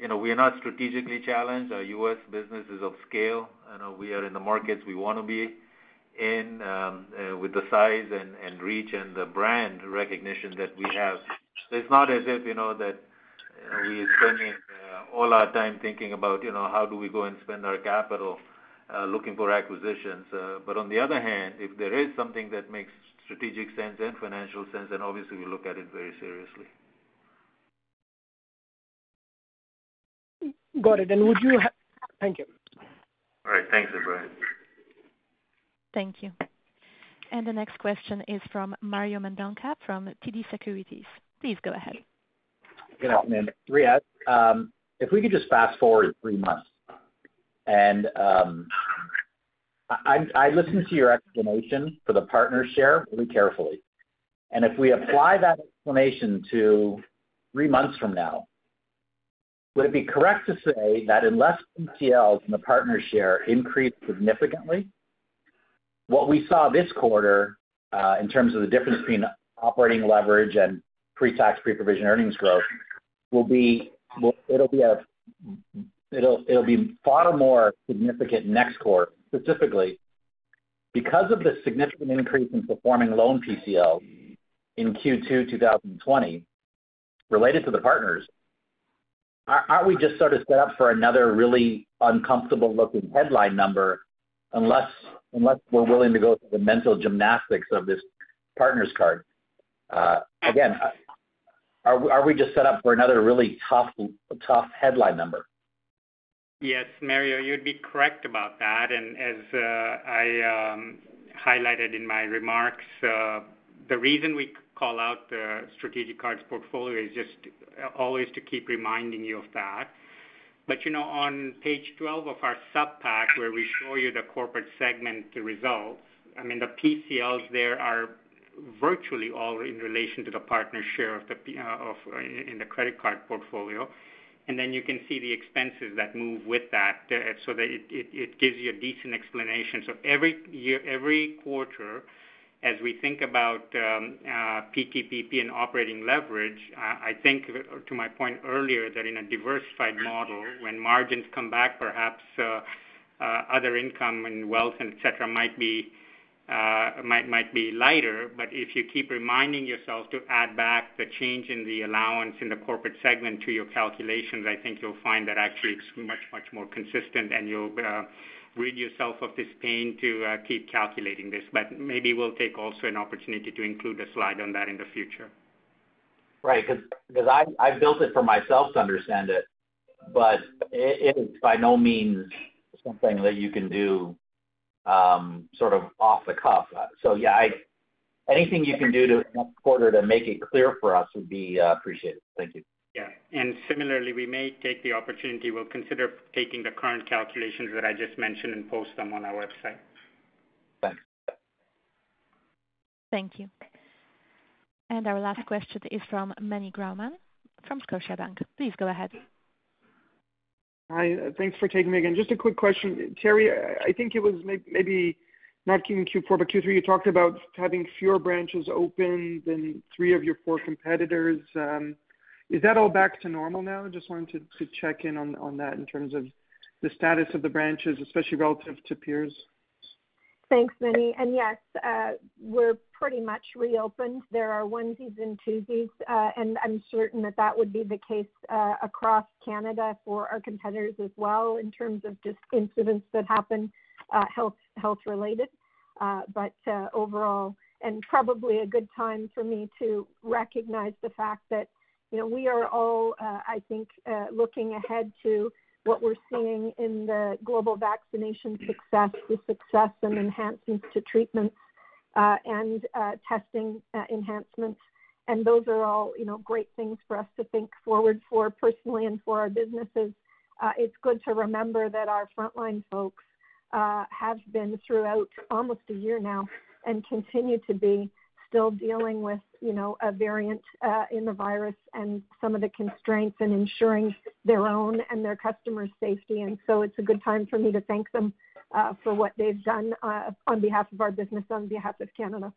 you know, we are not strategically challenged. Our U S business is of scale. You know, we are in the markets we want to be in um, uh, with the size and, and reach and the brand recognition that we have. So it's not as if, you know, that uh, we are spending uh, all our time thinking about, you know, how do we go and spend our capital uh, looking for acquisitions. Uh, but on the other hand, if there is something that makes strategic sense and financial sense, and obviously we look at it very seriously. Got it. And would you ha- thank you. All right. Thanks, Ibrahim. Thank you. And the next question is from Mario Mendonca from T D Securities. Please go ahead. Good afternoon, Riaz. Um, if we could just fast forward three months, and um, I, I listened to your explanation for the partner share really carefully. And if we apply that explanation to three months from now, would it be correct to say that unless P C Ls and the partner share increase significantly, what we saw this quarter uh, in terms of the difference between operating leverage and pre-tax, pre-provision earnings growth will be will, it'll be a it'll it'll be far more significant next quarter, specifically because of the significant increase in performing loan P C L in Q two twenty twenty related to the partners. Aren't we just sort of set up for another really uncomfortable-looking headline number unless unless we're willing to go through the mental gymnastics of this partners card? Uh, again, are, are we just set up for another really tough, tough headline number? Yes, Mario, you'd be correct about that. And as uh, I um, highlighted in my remarks, uh, the reason we call out the strategic cards portfolio is just always to keep reminding you of that. But, you know, on page twelve of our sub-pack, where we show you the corporate segment results, I mean, the P C Ls there are virtually all in relation to the partner share of the, uh, of, uh, in the credit card portfolio. And then you can see the expenses that move with that, uh, so that it, it, it gives you a decent explanation. So every year, every quarter, as we think about um, uh, P T P P and operating leverage, uh, I think, to my point earlier, that in a diversified model, when margins come back, perhaps uh, uh, other income and wealth and et cetera might be uh, might might be lighter. But if you keep reminding yourself to add back the change in the allowance in the corporate segment to your calculations, I think you'll find that actually it's much much more consistent, and you'll. Uh, rid yourself of this pain to uh, keep calculating this, but maybe we'll take also an opportunity to include a slide on that in the future. Right, because I, I built it for myself to understand it, but it, it is by no means something that you can do um, sort of off the cuff. So yeah, I, anything you can do to next quarter to make it clear for us would be uh, appreciated. Thank you. Yeah, and similarly, we may take the opportunity. We'll consider taking the current calculations that I just mentioned and post them on our website. Thanks. Thank you. And our last question is from Manny Grauman from Scotiabank. Please go ahead. Hi, uh, thanks for taking me again. Just a quick question. Terry, I think it was maybe, maybe not in Q four, but Q three, you talked about having fewer branches open than three of your four competitors. Um, is that all back to normal now? Just wanted to, to check in on, on that in terms of the status of the branches, especially relative to peers. Thanks, Minnie. And yes, uh, we're pretty much reopened. There are onesies and twosies, uh, and I'm certain that that would be the case uh, across Canada for our competitors as well in terms of just incidents that happen uh, health health related. Uh, but uh, overall, and probably a good time for me to recognize the fact that, you know, we are all, uh, I think, uh, looking ahead to what we're seeing in the global vaccination success, the success and enhancements to treatments uh, and uh, testing uh, enhancements. And those are all, you know, great things for us to think forward for personally and for our businesses. Uh, it's good to remember that our frontline folks uh, have been throughout almost a year now and continue to be still dealing with, you know, a variant uh, in the virus and some of the constraints and ensuring their own and their customers' safety. And so it's a good time for me to thank them uh, for what they've done uh, on behalf of our business, on behalf of Canada.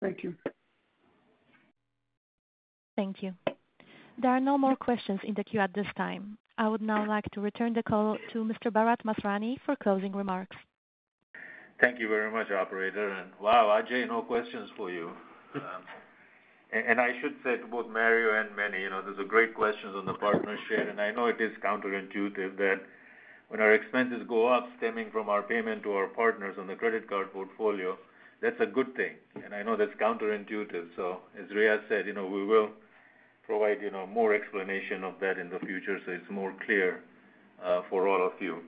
Thank you. Thank you. There are no more questions in the queue at this time. I would now like to return the call to Mister Bharat Masrani for closing remarks. Thank you very much, operator. And wow, Ajay, no questions for you. Um, and, and I should say to both Mario and Manny, you know, there's a great questions on the partnership, and I know it is counterintuitive that when our expenses go up stemming from our payment to our partners on the credit card portfolio, that's a good thing. And I know that's counterintuitive. So as Riaz said, you know, we will provide, you know, more explanation of that in the future so it's more clear uh, for all of you.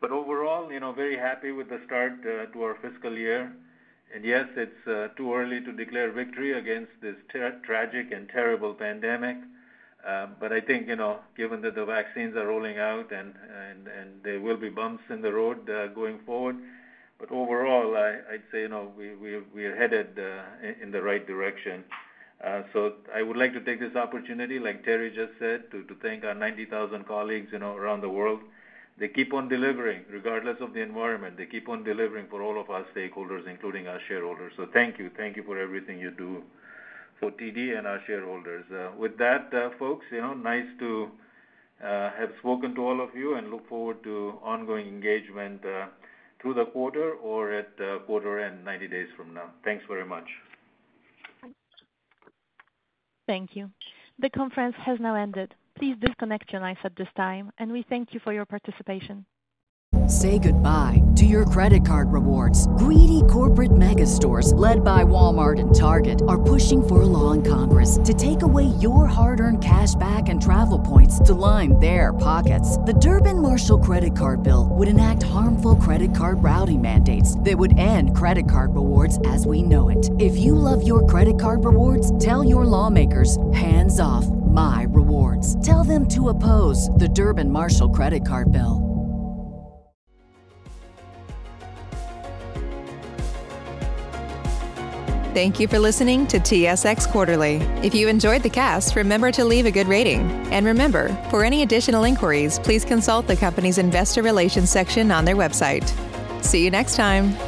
But overall, you know, very happy with the start uh, to our fiscal year. And yes, it's uh, too early to declare victory against this ter- tragic and terrible pandemic. Uh, but I think, you know, given that the vaccines are rolling out and, and, and there will be bumps in the road uh, going forward. But overall, I, I'd say, you know, we, we, we're headed uh, in the right direction. Uh, so I would like to take this opportunity, like Terry just said, to, to thank our ninety thousand colleagues, you know, around the world. They keep on delivering, regardless of the environment. They keep on delivering for all of our stakeholders, including our shareholders. So thank you. Thank you for everything you do for T D and our shareholders. Uh, with that, uh, folks, you know, nice to uh, have spoken to all of you and look forward to ongoing engagement uh, through the quarter or at uh, quarter end ninety days from now. Thanks very much. Thank you. The conference has now ended. Please disconnect your lines at this time, and we thank you for your participation. Say goodbye to your credit card rewards. Greedy corporate mega stores, led by Walmart and Target, are pushing for a law in Congress to take away your hard-earned cash back and travel points to line their pockets. The Durbin-Marshall Credit Card Bill would enact harmful credit card routing mandates that would end credit card rewards as we know it. If you love your credit card rewards, tell your lawmakers, hands off my rewards. Tell them to oppose the Durbin-Marshall Credit Card Bill. Thank you for listening to T S X Quarterly. If you enjoyed the cast, remember to leave a good rating. And remember, for any additional inquiries, please consult the company's investor relations section on their website. See you next time.